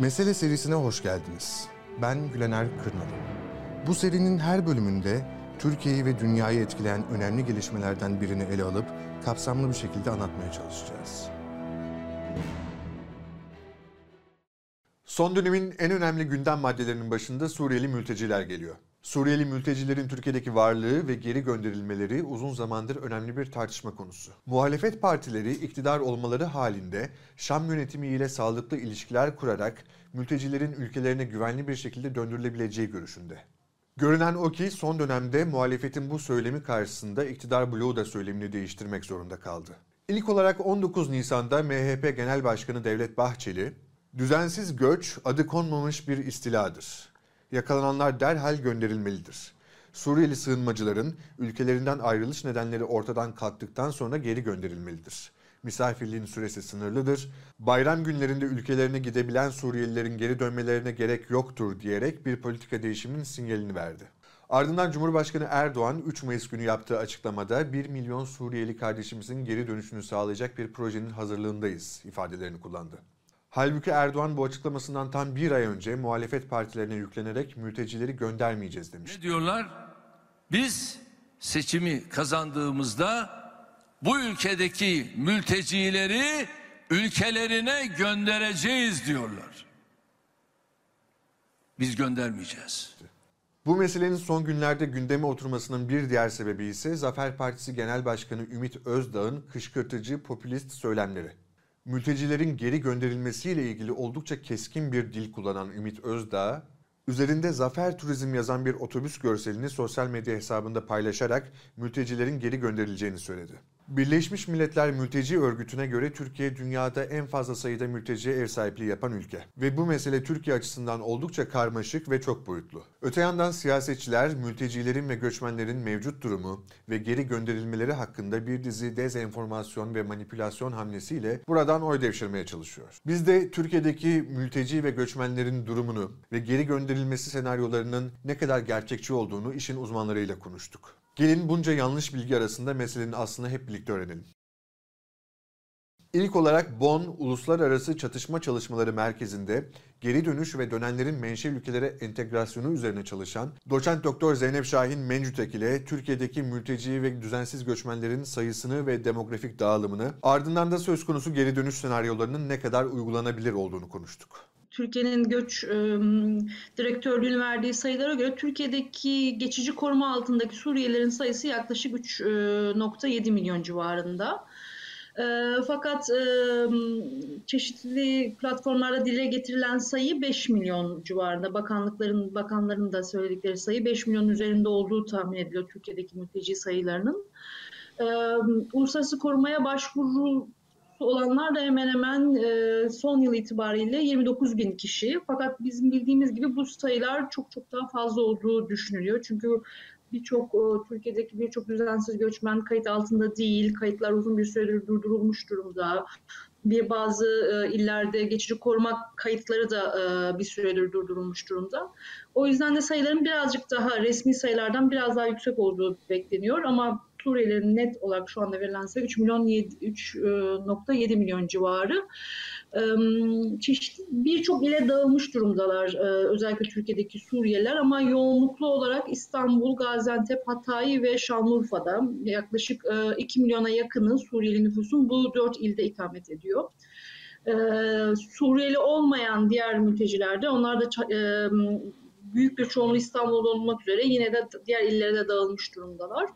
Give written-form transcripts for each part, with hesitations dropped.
Mesele serisine hoş geldiniz. Ben Gülener Kırnalı. Bu serinin her bölümünde Türkiye'yi ve dünyayı etkileyen önemli gelişmelerden birini ele alıp kapsamlı bir şekilde anlatmaya çalışacağız. Son dönemin en önemli gündem maddelerinin başında Suriyeli mülteciler geliyor. Suriyeli mültecilerin Türkiye'deki varlığı ve geri gönderilmeleri uzun zamandır önemli bir tartışma konusu. Muhalefet partileri iktidar olmaları halinde Şam yönetimiyle sağlıklı ilişkiler kurarak mültecilerin ülkelerine güvenli bir şekilde döndürülebileceği görüşünde. Görünen o ki son dönemde muhalefetin bu söylemi karşısında iktidar bloğu da söylemini değiştirmek zorunda kaldı. İlk olarak 19 Nisan'da MHP Genel Başkanı Devlet Bahçeli, "Düzensiz göç adı konmamış bir istiladır. Yakalananlar derhal gönderilmelidir. Suriyeli sığınmacıların ülkelerinden ayrılış nedenleri ortadan kalktıktan sonra geri gönderilmelidir. Misafirliğin süresi sınırlıdır. Bayram günlerinde ülkelerine gidebilen Suriyelilerin geri dönmelerine gerek yoktur" diyerek bir politika değişiminin sinyalini verdi. Ardından Cumhurbaşkanı Erdoğan 3 Mayıs günü yaptığı açıklamada "1 milyon Suriyeli kardeşimizin geri dönüşünü sağlayacak bir projenin hazırlığındayız" ifadelerini kullandı. Halbuki Erdoğan bu açıklamasından tam bir ay önce muhalefet partilerine yüklenerek mültecileri göndermeyeceğiz demişti. Ne diyorlar? Biz seçimi kazandığımızda bu ülkedeki mültecileri ülkelerine göndereceğiz diyorlar. Biz göndermeyeceğiz. Bu meselenin son günlerde gündeme oturmasının bir diğer sebebi ise Zafer Partisi Genel Başkanı Ümit Özdağ'ın kışkırtıcı popülist söylemleri. Mültecilerin geri gönderilmesiyle ilgili oldukça keskin bir dil kullanan Ümit Özdağ, üzerinde "Zafer Turizm" yazan bir otobüs görselini sosyal medya hesabında paylaşarak mültecilerin geri gönderileceğini söyledi. Birleşmiş Milletler Mülteci Örgütü'ne göre Türkiye dünyada en fazla sayıda mülteciye ev sahipliği yapan ülke. Ve bu mesele Türkiye açısından oldukça karmaşık ve çok boyutlu. Öte yandan siyasetçiler mültecilerin ve göçmenlerin mevcut durumu ve geri gönderilmeleri hakkında bir dizi dezenformasyon ve manipülasyon hamlesiyle buradan oy devşirmeye çalışıyor. Biz de Türkiye'deki mülteci ve göçmenlerin durumunu ve geri gönderilmesi senaryolarının ne kadar gerçekçi olduğunu işin uzmanlarıyla konuştuk. Gelin bunca yanlış bilgi arasında meselenin aslını hep birlikte öğrenelim. İlk olarak Bonn Uluslararası Çatışma Çalışmaları Merkezi'nde geri dönüş ve dönenlerin menşe ülkelere entegrasyonu üzerine çalışan doçent doktor Zeynep Şahin Mencütek ile Türkiye'deki mülteci ve düzensiz göçmenlerin sayısını ve demografik dağılımını, ardından da söz konusu geri dönüş senaryolarının ne kadar uygulanabilir olduğunu konuştuk. Türkiye'nin göç direktörlüğünün verdiği sayılara göre Türkiye'deki geçici koruma altındaki Suriyelilerin sayısı yaklaşık 3.7 milyon civarında. Fakat çeşitli platformlarda dile getirilen sayı 5 milyon civarında. Bakanların da söyledikleri sayı 5 milyon üzerinde olduğu tahmin ediliyor Türkiye'deki mülteci sayılarının. Uluslararası korumaya başvuru olanlar da hemen hemen son yıl itibariyle 29 bin kişi. Fakat bizim bildiğimiz gibi bu sayılar çok daha fazla olduğu düşünülüyor. Çünkü Türkiye'deki birçok düzensiz göçmen kayıt altında değil, kayıtlar uzun bir süredir durdurulmuş durumda. Bazı illerde geçici koruma kayıtları da bir süredir durdurulmuş durumda. O yüzden de sayıların birazcık daha resmi sayılardan biraz daha yüksek olduğu bekleniyor ama Suriyelilerin net olarak şu anda verilen sayı 3.7 milyon civarı. Birçok ile dağılmış durumdalar özellikle Türkiye'deki Suriyeliler ama yoğunluklu olarak İstanbul, Gaziantep, Hatay ve Şanlıurfa'da yaklaşık 2 milyona yakın Suriyeli nüfusun bu 4 ilde ikamet ediyor. Suriyeli olmayan diğer mülteciler de onlar da büyük bir çoğunluğu İstanbul'da olmak üzere yine de diğer illere de dağılmış durumdalar.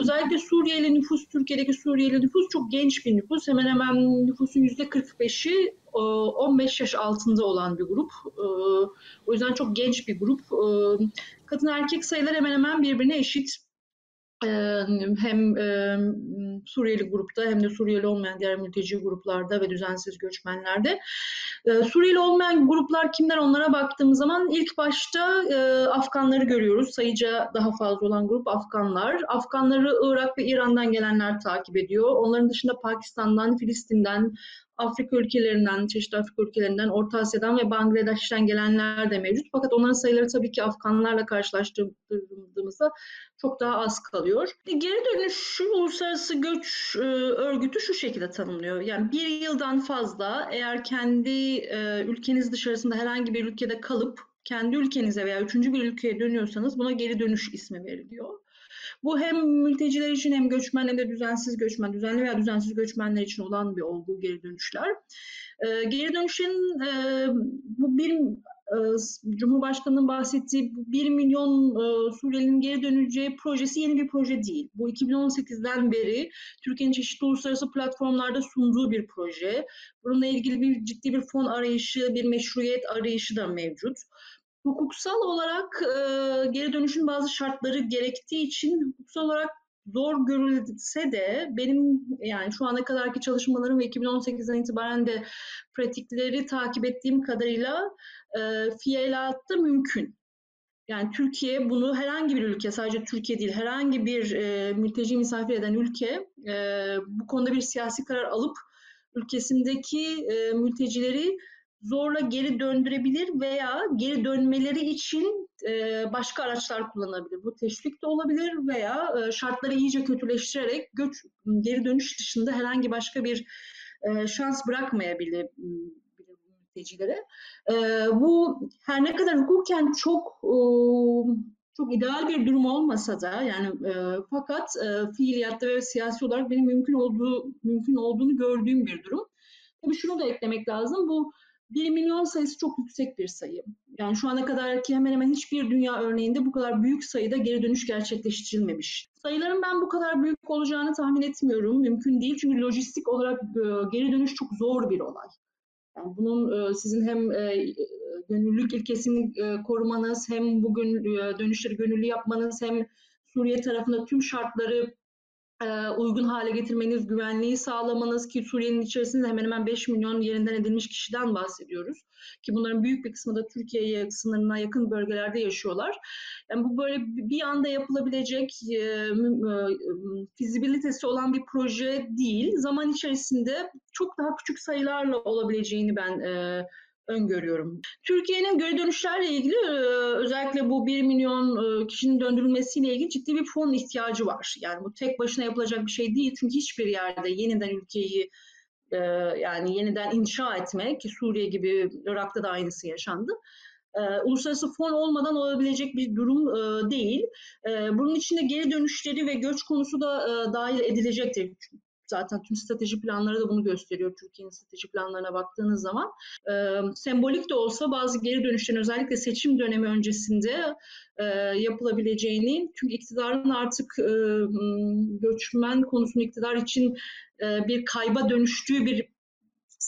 Özellikle Suriyeli nüfus, Türkiye'deki Suriyeli nüfus çok genç bir nüfus. Hemen hemen nüfusun %45'i 15 yaş altında olan bir grup. O yüzden çok genç bir grup. Kadın erkek sayıları hemen hemen birbirine eşit. Hem Suriyeli grupta hem de Suriyeli olmayan diğer mülteci gruplarda ve düzensiz göçmenlerde. Suriyeli olmayan gruplar kimler, onlara baktığımız zaman ilk başta Afganları görüyoruz. Sayıca daha fazla olan grup Afganlar. Afganları Irak ve İran'dan gelenler takip ediyor. Onların dışında Pakistan'dan, Filistin'den, Afrika ülkelerinden, çeşitli Afrika ülkelerinden, Orta Asya'dan ve Bangladeş'ten gelenler de mevcut. Fakat onların sayıları tabii ki Afganlarla karşılaştırdığımızda çok daha az kalıyor. Geri dönüşü uluslararası Göç Örgütü şu şekilde tanımlıyor. Yani bir yıldan fazla eğer kendi ülkeniz dışarısında herhangi bir ülkede kalıp kendi ülkenize veya üçüncü bir ülkeye dönüyorsanız buna geri dönüş ismi veriliyor. Bu hem mülteciler için hem göçmen hem de düzensiz göçmen, düzenli veya düzensiz göçmenler için olan bir olgu geri dönüşler. Geri dönüşün bu bir Cumhurbaşkanı'nın bahsettiği 1 milyon Suriyeli'nin geri döneceği projesi yeni bir proje değil. Bu 2018'den beri Türkiye'nin çeşitli uluslararası platformlarda sunduğu bir proje. Bununla ilgili ciddi bir fon arayışı, bir meşruiyet arayışı da mevcut. Hukuksal olarak geri dönüşün bazı şartları gerektiği için hukuksal olarak zor görülse de benim yani şu ana kadarki çalışmalarım ve 2018'den itibaren de pratikleri takip ettiğim kadarıyla fiiliyatta mümkün. Yani Türkiye bunu herhangi bir ülke, sadece Türkiye değil, herhangi bir mülteci misafir eden ülke bu konuda bir siyasi karar alıp ülkesindeki mültecileri zorla geri döndürebilir veya geri dönmeleri için başka araçlar kullanabilir. Bu teşvik de olabilir veya şartları iyice kötüleştirerek geri dönüş dışında herhangi başka bir şans bırakmayabilir mültecilere. Bu her ne kadar hukuken çok ideal bir durum olmasa da yani fakat fiiliyatta ve siyasi olarak benim mümkün olduğunu gördüğüm bir durum. Tabii şunu da eklemek lazım. Bu 1 milyon sayısı çok yüksek bir sayı. Yani şu ana kadarki hemen hemen hiçbir dünya örneğinde bu kadar büyük sayıda geri dönüş gerçekleştirilmemiş. Sayıların ben bu kadar büyük olacağını tahmin etmiyorum. Mümkün değil çünkü lojistik olarak geri dönüş çok zor bir olay. Yani bunun sizin hem gönüllülük ilkesini korumanız, hem bu dönüşleri gönüllü yapmanız, hem Suriye tarafında tüm şartları uygun hale getirmeniz, güvenliği sağlamanız ki Suriye'nin içerisinde hemen hemen 5 milyon yerinden edilmiş kişiden bahsediyoruz. Ki bunların büyük bir kısmı da Türkiye'ye sınırına yakın bölgelerde yaşıyorlar. Yani bu böyle bir anda yapılabilecek fizibilitesi olan bir proje değil. Zaman içerisinde çok daha küçük sayılarla olabileceğini ben öngörüyorum. Türkiye'nin geri dönüşlerle ilgili özellikle bu 1 milyon kişinin döndürülmesiyle ilgili ciddi bir fon ihtiyacı var. Yani bu tek başına yapılacak bir şey değil. Çünkü hiçbir yerde yeniden ülkeyi yani yeniden inşa etmek ki Suriye gibi Irak'ta da aynısı yaşandı. Uluslararası fon olmadan olabilecek bir durum değil. Bunun içinde geri dönüşleri ve göç konusu da dahil edilecektir. Zaten tüm strateji planları da bunu gösteriyor. Türkiye'nin strateji planlarına baktığınız zaman sembolik de olsa bazı geri dönüşlerin özellikle seçim dönemi öncesinde yapılabileceğini çünkü iktidarın artık göçmen konusunun iktidar için bir kayba dönüştüğü bir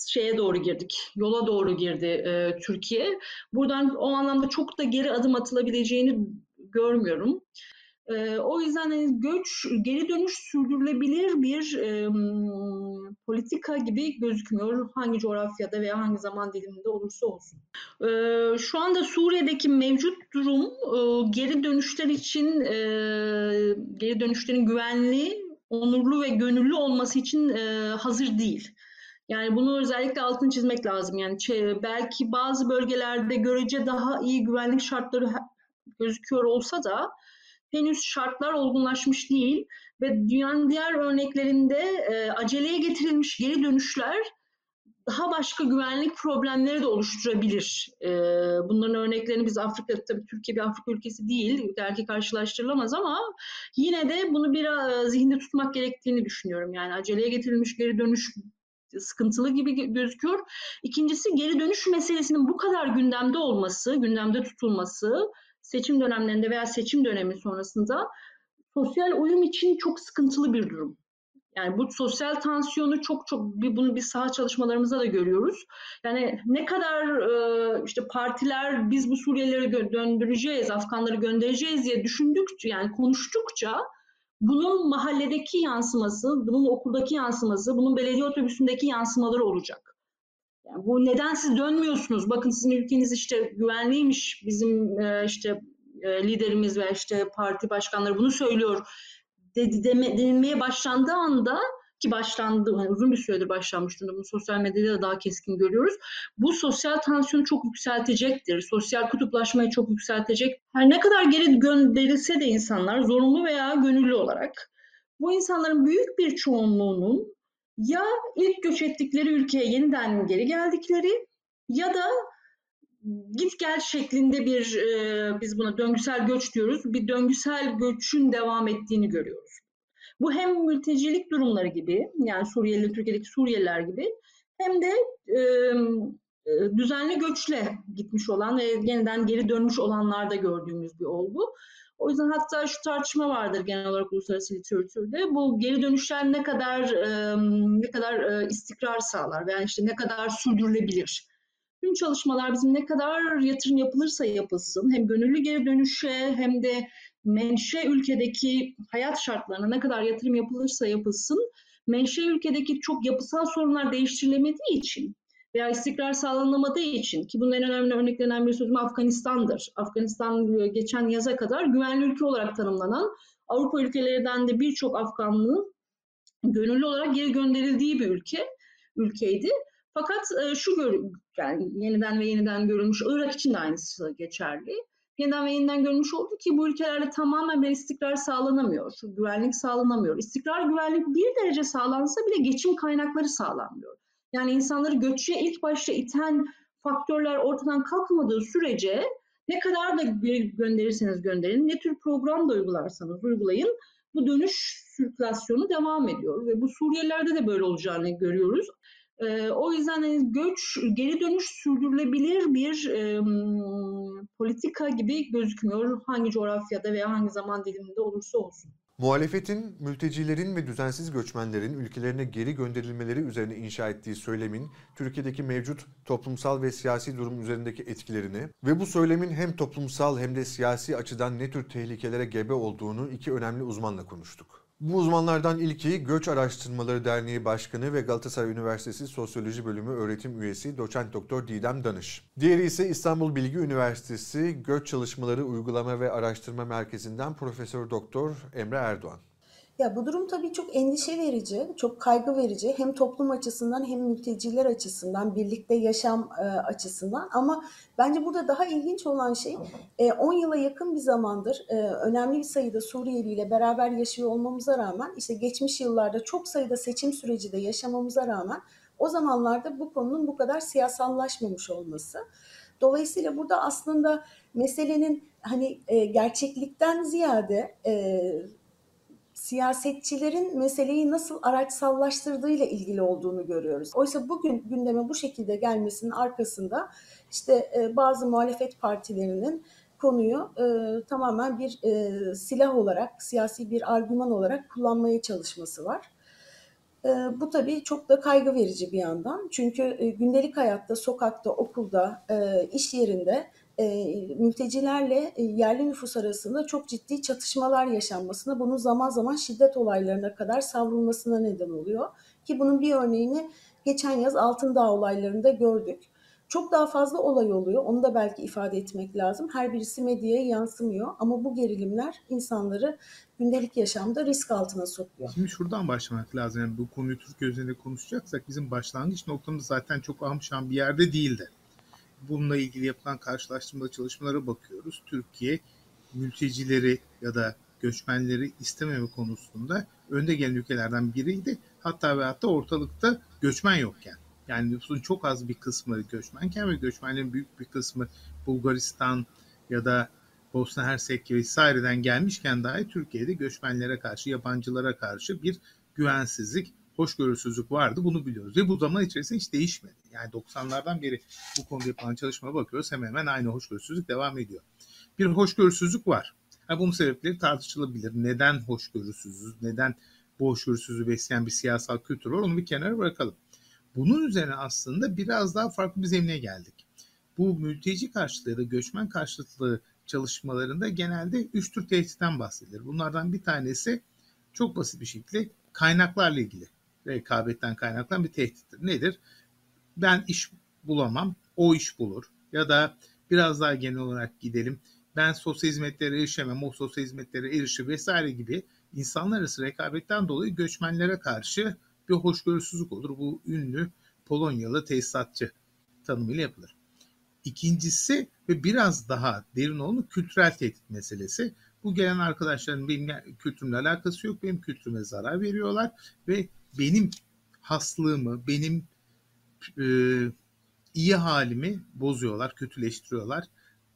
şeye doğru girdik, yola doğru girdi Türkiye. Buradan o anlamda çok da geri adım atılabileceğini görmüyorum. O yüzden yani geri dönüş sürdürülebilir bir politika gibi gözükmüyor hangi coğrafyada veya hangi zaman diliminde olursa olsun. Şu anda Suriye'deki mevcut durum geri dönüşler için, geri dönüşlerin güvenli, onurlu ve gönüllü olması için hazır değil. Yani bunu özellikle altını çizmek lazım. Yani belki bazı bölgelerde görece daha iyi güvenlik şartları gözüküyor olsa da henüz şartlar olgunlaşmış değil ve dünyanın diğer örneklerinde aceleye getirilmiş geri dönüşler daha başka güvenlik problemleri de oluşturabilir. Bunların örneklerini biz Afrika'da, tabii Türkiye bir Afrika ülkesi değil, belki karşılaştırılamaz ama yine de bunu biraz zihinde tutmak gerektiğini düşünüyorum. Yani aceleye getirilmiş geri dönüş sıkıntılı gibi gözüküyor. İkincisi geri dönüş meselesinin bu kadar gündemde olması, gündemde tutulması, seçim dönemlerinde veya seçim dönemi sonrasında sosyal uyum için çok sıkıntılı bir durum. Yani bu sosyal tansiyonu bunu biz saha çalışmalarımızda da görüyoruz. Yani ne kadar işte partiler biz bu Suriyelileri döndüreceğiz, Afganları göndereceğiz diye düşündükçe yani konuştukça bunun mahalledeki yansıması, bunun okuldaki yansıması, bunun belediye otobüsündeki yansımaları olacak. Yani bu neden siz dönmüyorsunuz? Bakın sizin ülkeniz işte güvenliymiş, bizim işte liderimiz ve işte parti başkanları bunu söylüyor denilmeye başlandığı anda ki başlandı, yani uzun bir süredir başlanmış durumda, bunu sosyal medyada da daha keskin görüyoruz. Bu sosyal tansiyonu çok yükseltecektir, sosyal kutuplaşmayı çok yükseltecek. Her ne kadar geri gönderilse de insanlar zorunlu veya gönüllü olarak bu insanların büyük bir çoğunluğunun ya ilk göç ettikleri ülkeye yeniden geri geldikleri ya da git gel şeklinde bir, biz buna döngüsel göç diyoruz, bir döngüsel göçün devam ettiğini görüyoruz. Bu hem mültecilik durumları gibi, yani Suriyeli, Türkiye'deki Suriyeliler gibi, hem de düzenli göçle gitmiş olan ve yeniden geri dönmüş olanlarda gördüğümüz bir olgu. O yüzden hatta şu tartışma vardır genel olarak uluslararası literatürde. Bu geri dönüşler ne kadar istikrar sağlar veya yani işte ne kadar sürdürülebilir? Tüm çalışmalar bizim ne kadar yatırım yapılırsa yapılsın hem gönüllü geri dönüşe hem de menşe ülkedeki hayat şartlarına ne kadar yatırım yapılırsa yapılsın menşe ülkedeki çok yapısal sorunlar değiştirilemediği için veya istikrar sağlanamadığı için ki bunun en önemli örneklerinden bir sözüm Afganistan'dır. Afganistan geçen yaza kadar güvenli ülke olarak tanımlanan Avrupa ülkelerinden de birçok Afganlının gönüllü olarak geri gönderildiği bir ülkeydi. Fakat yani yeniden ve yeniden görülmüş Irak için de aynısı geçerli. Yeniden ve yeniden görülmüş oldu ki bu ülkelerde tamamen bir istikrar sağlanamıyor, güvenlik sağlanamıyor. İstikrar güvenlik bir derece sağlansa bile geçim kaynakları sağlanmıyor. Yani insanları göçe ilk başta iten faktörler ortadan kalkmadığı sürece ne kadar da gönderirseniz gönderin, ne tür program da uygularsanız uygulayın bu dönüş sirkülasyonu devam ediyor ve bu Suriyelilerde de böyle olacağını görüyoruz. O yüzden göç, geri dönüş sürdürülebilir bir politika gibi gözükmüyor hangi coğrafyada veya hangi zaman diliminde olursa olsun. Muhalefetin, mültecilerin ve düzensiz göçmenlerin ülkelerine geri gönderilmeleri üzerine inşa ettiği söylemin Türkiye'deki mevcut toplumsal ve siyasi durum üzerindeki etkilerini ve bu söylemin hem toplumsal hem de siyasi açıdan ne tür tehlikelere gebe olduğunu iki önemli uzmanla konuştuk. Bu uzmanlardan ilki Göç Araştırmaları Derneği Başkanı ve Galatasaray Üniversitesi Sosyoloji Bölümü öğretim üyesi Doçent Doktor Didem Danış. Diğeri ise İstanbul Bilgi Üniversitesi Göç Çalışmaları Uygulama ve Araştırma Merkezi'nden Profesör Doktor Emre Erdoğan. Ya bu durum tabii çok endişe verici, çok kaygı verici. Hem toplum açısından hem mülteciler açısından, birlikte yaşam açısından. Ama bence burada daha ilginç olan şey 10 yıla yakın bir zamandır önemli bir sayıda Suriyeli ile beraber yaşıyor olmamıza rağmen, işte geçmiş yıllarda çok sayıda seçim süreci de yaşamamıza rağmen o zamanlarda bu konunun bu kadar siyasallaşmamış olması. Dolayısıyla burada aslında meselenin hani gerçeklikten ziyade siyasetçilerin meseleyi nasıl araçsallaştırdığıyla ilgili olduğunu görüyoruz. Oysa bugün gündeme bu şekilde gelmesinin arkasında işte bazı muhalefet partilerinin konuyu tamamen bir silah olarak, siyasi bir argüman olarak kullanmaya çalışması var. Bu tabii çok da kaygı verici bir yandan. Çünkü gündelik hayatta, sokakta, okulda, iş yerinde mültecilerle yerli nüfus arasında çok ciddi çatışmalar yaşanmasına, bunun zaman zaman şiddet olaylarına kadar savrulmasına neden oluyor. Ki bunun bir örneğini geçen yaz Altındağ olaylarında gördük. Çok daha fazla olay oluyor, onu da belki ifade etmek lazım. Her birisi medyaya yansımıyor ama bu gerilimler insanları gündelik yaşamda risk altına sokuyor. Şimdi şuradan başlamak lazım. Yani bu konuyu Türkiye üzerinde konuşacaksak bizim başlangıç noktamız zaten çok amşan bir yerde değildi. Bununla ilgili yapılan karşılaştırmalı çalışmalara bakıyoruz. Türkiye mültecileri ya da göçmenleri istememe konusunda önde gelen ülkelerden biriydi. Hatta ve hatta ortalıkta göçmen yokken. Yani nüfusun çok az bir kısmı göçmenken ve göçmenlerin büyük bir kısmı Bulgaristan ya da Bosna Hersek vesaireden gelmişken dahi Türkiye'de göçmenlere karşı, yabancılara karşı bir güvensizlik, hoşgörüsüzlük vardı, bunu biliyoruz ve bu zaman içerisinde hiç değişmedi. Yani 90'lardan beri bu konuda yapılan çalışmaya bakıyoruz, hemen hemen aynı hoşgörüsüzlük devam ediyor. Bir hoşgörüsüzlük var. Yani bunun sebepleri tartışılabilir. Neden hoşgörüsüzüz, neden bu hoşgörüsüzlüğü besleyen bir siyasal kültür var, onu bir kenara bırakalım. Bunun üzerine aslında biraz daha farklı bir zemine geldik. Bu mülteci karşıtlığı ya da göçmen karşıtlığı çalışmalarında genelde 3 tür tehditten bahsedilir. Bunlardan bir tanesi çok basit bir şekilde kaynaklarla ilgili. Rekabetten kaynaklanan bir tehdittir. Nedir? Ben iş bulamam, o iş bulur. Ya da biraz daha genel olarak gidelim. Ben sosyal hizmetlere erişemem, o sosyal hizmetlere erişir vesaire gibi insanlar arası rekabetten dolayı göçmenlere karşı bir hoşgörüsüzlük olur. Bu ünlü Polonyalı tesisatçı tanımıyla yapılır. İkincisi ve biraz daha derin olan kültürel tehdit meselesi. Bu gelen arkadaşların benim kültürümle alakası yok. Benim kültürüme zarar veriyorlar ve benim haslığımı, benim iyi halimi bozuyorlar, kötüleştiriyorlar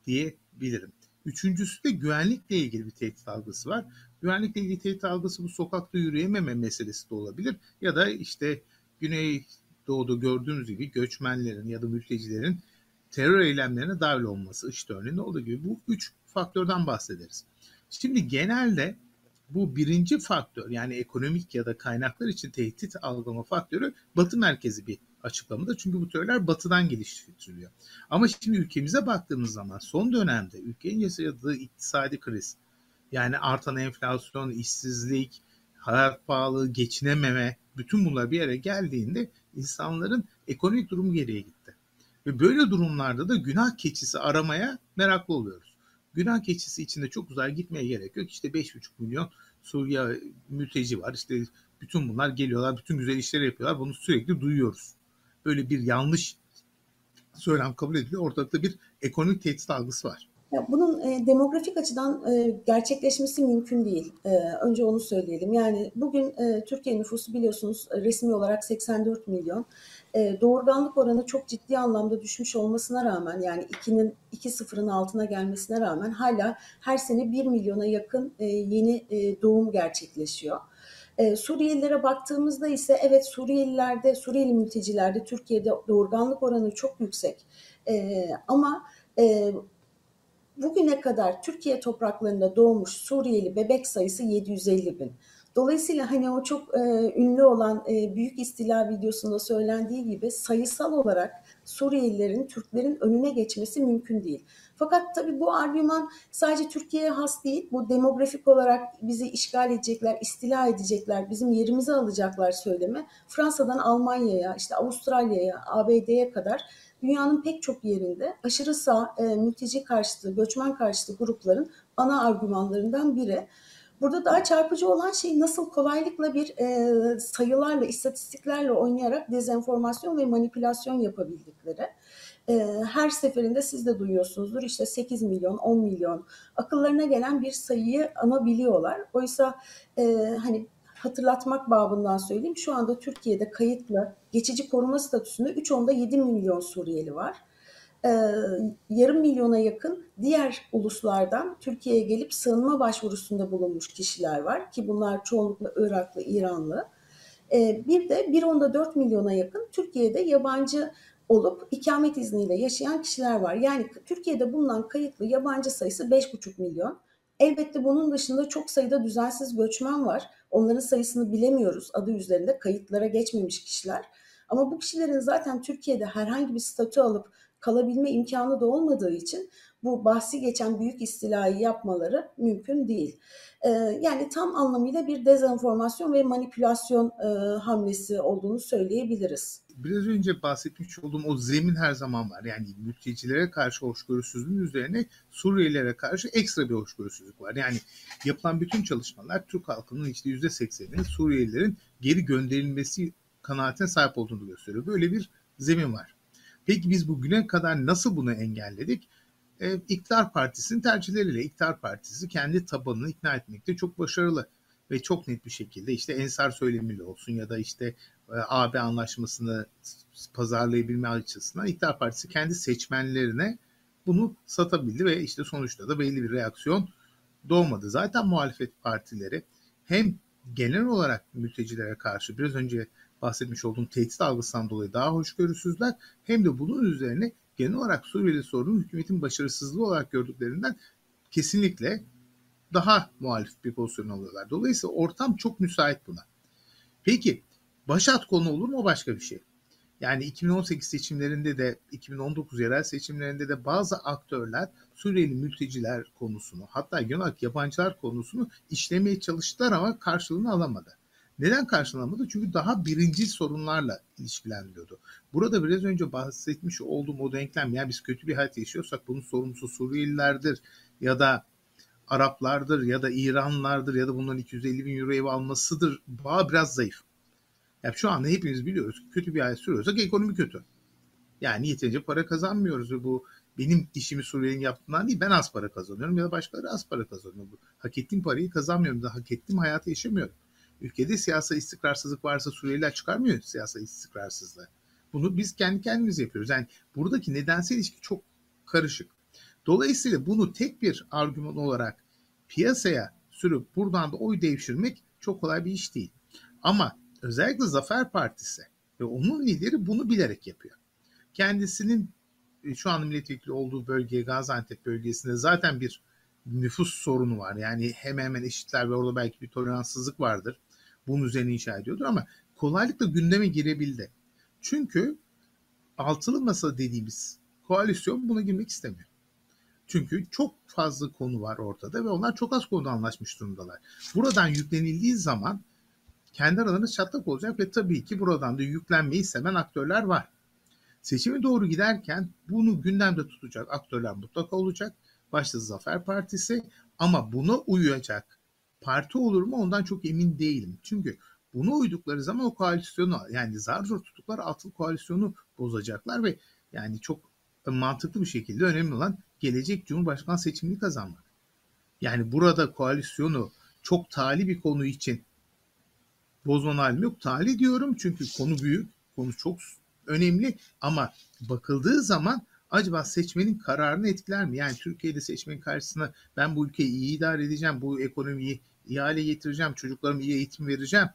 diyebilirim. Üçüncüsü de güvenlikle ilgili bir tehdit algısı var. Güvenlikle ilgili tehdit algısı bu sokakta yürüyememe meselesi de olabilir. Ya da işte Güneydoğu'da gördüğünüz gibi göçmenlerin ya da mültecilerin terör eylemlerine dahil olması, işte örneğin olduğu gibi bu üç faktörden bahsederiz. Şimdi genelde bu birinci faktör, yani ekonomik ya da kaynaklar için tehdit algılama faktörü Batı merkezi bir açıklamada. Çünkü bu teoriler Batı'dan geliştiriliyor. Ama şimdi ülkemize baktığımız zaman son dönemde ülkenin yaşadığı iktisadi kriz, yani artan enflasyon, işsizlik, hayat pahalı, geçinememe, bütün bunlar bir yere geldiğinde insanların ekonomik durumu geriye gitti. Ve böyle durumlarda da günah keçisi aramaya meraklı oluyoruz. Günah keçisi içinde çok uzağa gitmeye gerek yok. İşte 5,5 milyon Suriye mülteci var. İşte bütün bunlar geliyorlar, bütün güzel işler yapıyorlar. Bunu sürekli duyuyoruz. Böyle bir yanlış söylem kabul ediliyor. Ortalıkta bir ekonomik tehdit algısı var. Ya bunun demografik açıdan gerçekleşmesi mümkün değil. Önce onu söyleyelim. Yani bugün Türkiye nüfusu biliyorsunuz resmi olarak 84 milyon. Doğurganlık oranı çok ciddi anlamda düşmüş olmasına rağmen, yani 2.0'ın altına gelmesine rağmen hala her sene 1 milyona yakın yeni doğum gerçekleşiyor. Suriyelilere baktığımızda ise evet, Suriyeli mültecilerde Türkiye'de doğurganlık oranı çok yüksek. Ama bugüne kadar Türkiye topraklarında doğmuş Suriyeli bebek sayısı 750 bin. Dolayısıyla hani o çok ünlü olan büyük istila videosunda söylendiği gibi sayısal olarak Suriyelilerin, Türklerin önüne geçmesi mümkün değil. Fakat tabii bu argüman sadece Türkiye'ye has değil. Bu demografik olarak bizi işgal edecekler, istila edecekler, bizim yerimizi alacaklar söylemi Fransa'dan Almanya'ya, işte Avustralya'ya, ABD'ye kadar dünyanın pek çok yerinde aşırı sağ, mülteci karşıtı, göçmen karşıtı grupların ana argümanlarından biri. Burada daha çarpıcı olan şey nasıl kolaylıkla bir sayılarla, istatistiklerle oynayarak dezenformasyon ve manipülasyon yapabildikleri. Her seferinde siz de duyuyorsunuzdur, işte 8 milyon, 10 milyon akıllarına gelen bir sayıyı anabiliyorlar. Oysa hani hatırlatmak babından söyleyeyim, şu anda Türkiye'de kayıtlı geçici koruma statüsünde 3.7 milyon Suriyeli var. Yarım milyona yakın diğer uluslardan Türkiye'ye gelip sığınma başvurusunda bulunmuş kişiler var ki bunlar çoğunlukla Iraklı, İranlı. Bir de 1.4 milyona yakın Türkiye'de yabancı olup ikamet izniyle yaşayan kişiler var. Yani Türkiye'de bulunan kayıtlı yabancı sayısı 5,5 milyon. Elbette bunun dışında çok sayıda düzensiz göçmen var. Onların sayısını bilemiyoruz. Adı üzerinde kayıtlara geçmemiş kişiler. Ama bu kişilerin zaten Türkiye'de herhangi bir statü alıp kalabilme imkanı da olmadığı için bu bahsi geçen büyük istilayı yapmaları mümkün değil. Yani tam anlamıyla bir dezenformasyon ve manipülasyon hamlesi olduğunu söyleyebiliriz. Biraz önce bahsetmiş olduğum o zemin her zaman var. Yani mültecilere karşı hoşgörüsüzlüğün üzerine Suriyelilere karşı ekstra bir hoşgörüsüzlük var. Yani yapılan bütün çalışmalar Türk halkının işte %80'inin Suriyelilerin geri gönderilmesi kanaatine sahip olduğunu gösteriyor. Böyle bir zemin var. Peki biz bugüne kadar nasıl bunu engelledik? İktidar Partisi'nin tercihleriyle. İktidar Partisi kendi tabanını ikna etmekte çok başarılı ve çok net bir şekilde işte Ensar söylemiyle olsun ya da işte AB anlaşmasını pazarlayabilme açısından İktidar Partisi kendi seçmenlerine bunu satabildi ve işte sonuçta da belli bir reaksiyon doğmadı. Zaten muhalefet partileri hem genel olarak mültecilere karşı biraz önce bahsetmiş olduğum tehdit algısından dolayı daha hoşgörüsüzler, hem de bunun üzerine genel olarak Suriyeli sorunu hükümetin başarısızlığı olarak gördüklerinden kesinlikle daha muhalif bir pozisyon alıyorlar. Dolayısıyla ortam çok müsait buna. Peki başat konu olur mu, başka bir şey? Yani 2018 seçimlerinde de 2019 yerel seçimlerinde de bazı aktörler Suriyeli mülteciler konusunu, hatta genel yabancılar konusunu işlemeye çalıştılar ama karşılığını alamadı. Neden karşılanmadı? Çünkü daha birinci sorunlarla ilişkilendiriyordu. Burada biraz önce bahsetmiş olduğum o denklem, yani biz kötü bir hayat yaşıyorsak bunun sorumlusu Suriyelilerdir ya da Araplardır ya da İranlardır ya da bunların 250 bin euro ev almasıdır. Bağ biraz zayıf. Yani şu anda hepimiz biliyoruz ki kötü bir hayat sürüyorsak ekonomi kötü. Yani yeterince para kazanmıyoruz ve bu benim işimi Suriye'nin yaptığından değil, ben az para kazanıyorum ya da başkaları az para kazanıyor. Hak ettiğim parayı kazanmıyorum da hak ettiğim hayatı yaşamıyorum. Ülkede siyasal istikrarsızlık varsa Suriyeliler çıkarmıyor siyasal istikrarsızlığı. Bunu biz kendi kendimiz yapıyoruz. Yani buradaki nedensel ilişki çok karışık. Dolayısıyla bunu tek bir argüman olarak piyasaya sürüp buradan da oy devşirmek çok kolay bir iş değil. Ama özellikle Zafer Partisi ve onun lideri bunu bilerek yapıyor. Kendisinin şu an milletvekili olduğu bölge, Gaziantep bölgesinde zaten bir nüfus sorunu var. Yani hemen hemen eşitler ve orada belki bir toleranssızlık vardır. Bunun üzerine inşa ediyordur ama kolaylıkla gündeme girebildi. Çünkü altılı masa dediğimiz koalisyon buna girmek istemiyor. Çünkü çok fazla konu var ortada ve onlar çok az konuda anlaşmış durumdalar. Buradan yüklenildiği zaman kendi aralarında çatlak olacak ve tabii ki buradan da yüklenmeyi istemeyen aktörler var. Seçime doğru giderken bunu gündemde tutacak aktörler mutlaka olacak. Başta Zafer Partisi, ama buna uyacak parti olur mu ondan çok emin değilim. Çünkü bunu uydukları zaman o koalisyonu, yani zar zor tutuklar altılı koalisyonu bozacaklar ve yani çok mantıklı bir şekilde önemli olan gelecek Cumhurbaşkanı seçimini kazanmak. Yani burada koalisyonu çok tali bir konu için bozmanın halimi yok. Tali diyorum çünkü konu büyük, konu çok önemli ama bakıldığı zaman acaba seçmenin kararını etkiler mi? Yani Türkiye'de seçmenin karşısına ben bu ülkeyi iyi idare edeceğim, bu ekonomiyi iyi hale getireceğim, çocuklarıma iyi eğitim vereceğim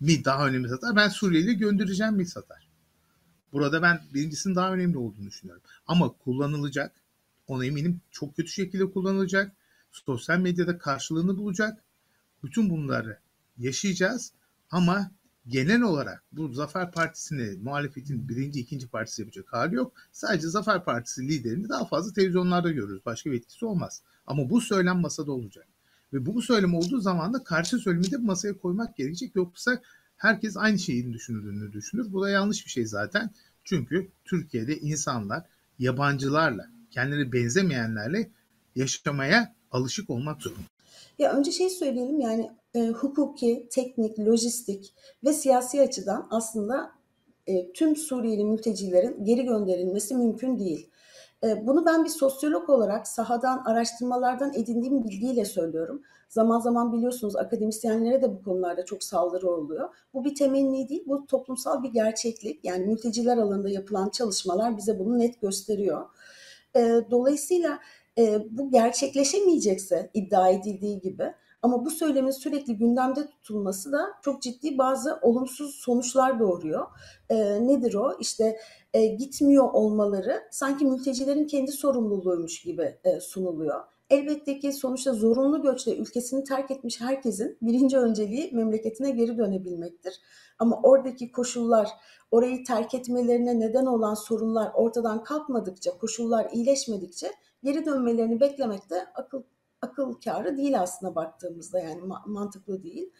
mi daha önemli satar? Ben Suriyeli göndereceğim mi satar? Burada ben birincisinin daha önemli olduğunu düşünüyorum. Ama kullanılacak, ona eminim çok kötü şekilde kullanılacak, sosyal medyada karşılığını bulacak. Bütün bunları yaşayacağız ama genel olarak bu Zafer Partisi'ni muhalefetin birinci, ikinci partisi yapacak hali yok. Sadece Zafer Partisi liderini daha fazla televizyonlarda görürüz. Başka bir etkisi olmaz. Ama bu söylem masada olacak. Ve bu söylem olduğu zaman da karşı söylemi de masaya koymak gerekecek. Yoksa herkes aynı şeyin düşünüldüğünü düşünür. Bu da yanlış bir şey zaten. Çünkü Türkiye'de insanlar yabancılarla, kendileri benzemeyenlerle yaşamaya alışık olmak zorunda. Ya önce şey söyleyelim, yani hukuki, teknik, lojistik ve siyasi açıdan aslında tüm Suriyeli mültecilerin geri gönderilmesi mümkün değil. Bunu ben bir sosyolog olarak sahadan, araştırmalardan edindiğim bilgiyle söylüyorum. Zaman zaman biliyorsunuz akademisyenlere de bu konularda çok saldırı oluyor. Bu bir temenni değil, bu toplumsal bir gerçeklik. Yani mülteciler alanında yapılan çalışmalar bize bunu net gösteriyor. Dolayısıyla bu gerçekleşemeyecekse iddia edildiği gibi, ama bu söylemin sürekli gündemde tutulması da çok ciddi bazı olumsuz sonuçlar doğuruyor. Nedir o? İşte gitmiyor olmaları sanki mültecilerin kendi sorumluluğuymuş gibi sunuluyor. Elbette ki sonuçta zorunlu göçle ülkesini terk etmiş herkesin birinci önceliği memleketine geri dönebilmektir. Ama oradaki koşullar, orayı terk etmelerine neden olan sorunlar ortadan kalkmadıkça, koşullar iyileşmedikçe geri dönmelerini beklemek de akıl kârı değil aslında baktığımızda, yani mantıklı değil.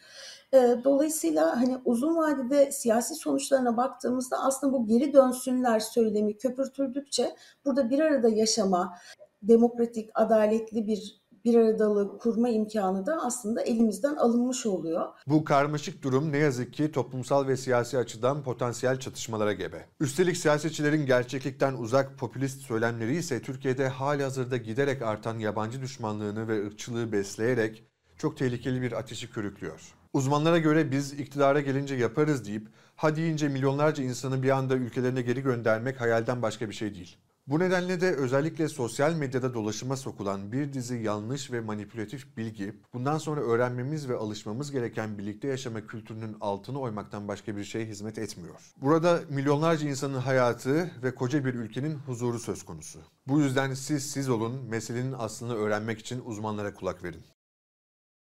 Dolayısıyla hani uzun vadede siyasi sonuçlarına baktığımızda aslında bu geri dönsünler söylemi köpürtüldükçe burada bir arada yaşama, demokratik, adaletli bir aradalık kurma imkanı da aslında elimizden alınmış oluyor. Bu karmaşık durum ne yazık ki toplumsal ve siyasi açıdan potansiyel çatışmalara gebe. Üstelik siyasetçilerin gerçeklikten uzak popülist söylemleri ise Türkiye'de halihazırda giderek artan yabancı düşmanlığını ve ırkçılığı besleyerek çok tehlikeli bir ateşi körüklüyor. Uzmanlara göre biz iktidara gelince yaparız deyip ha deyince milyonlarca insanı bir anda ülkelerine geri göndermek hayalden başka bir şey değil. Bu nedenle de özellikle sosyal medyada dolaşıma sokulan bir dizi yanlış ve manipülatif bilgi, bundan sonra öğrenmemiz ve alışmamız gereken birlikte yaşama kültürünün altını oymaktan başka bir şeye hizmet etmiyor. Burada milyonlarca insanın hayatı ve koca bir ülkenin huzuru söz konusu. Bu yüzden siz olun, meselenin aslını öğrenmek için uzmanlara kulak verin.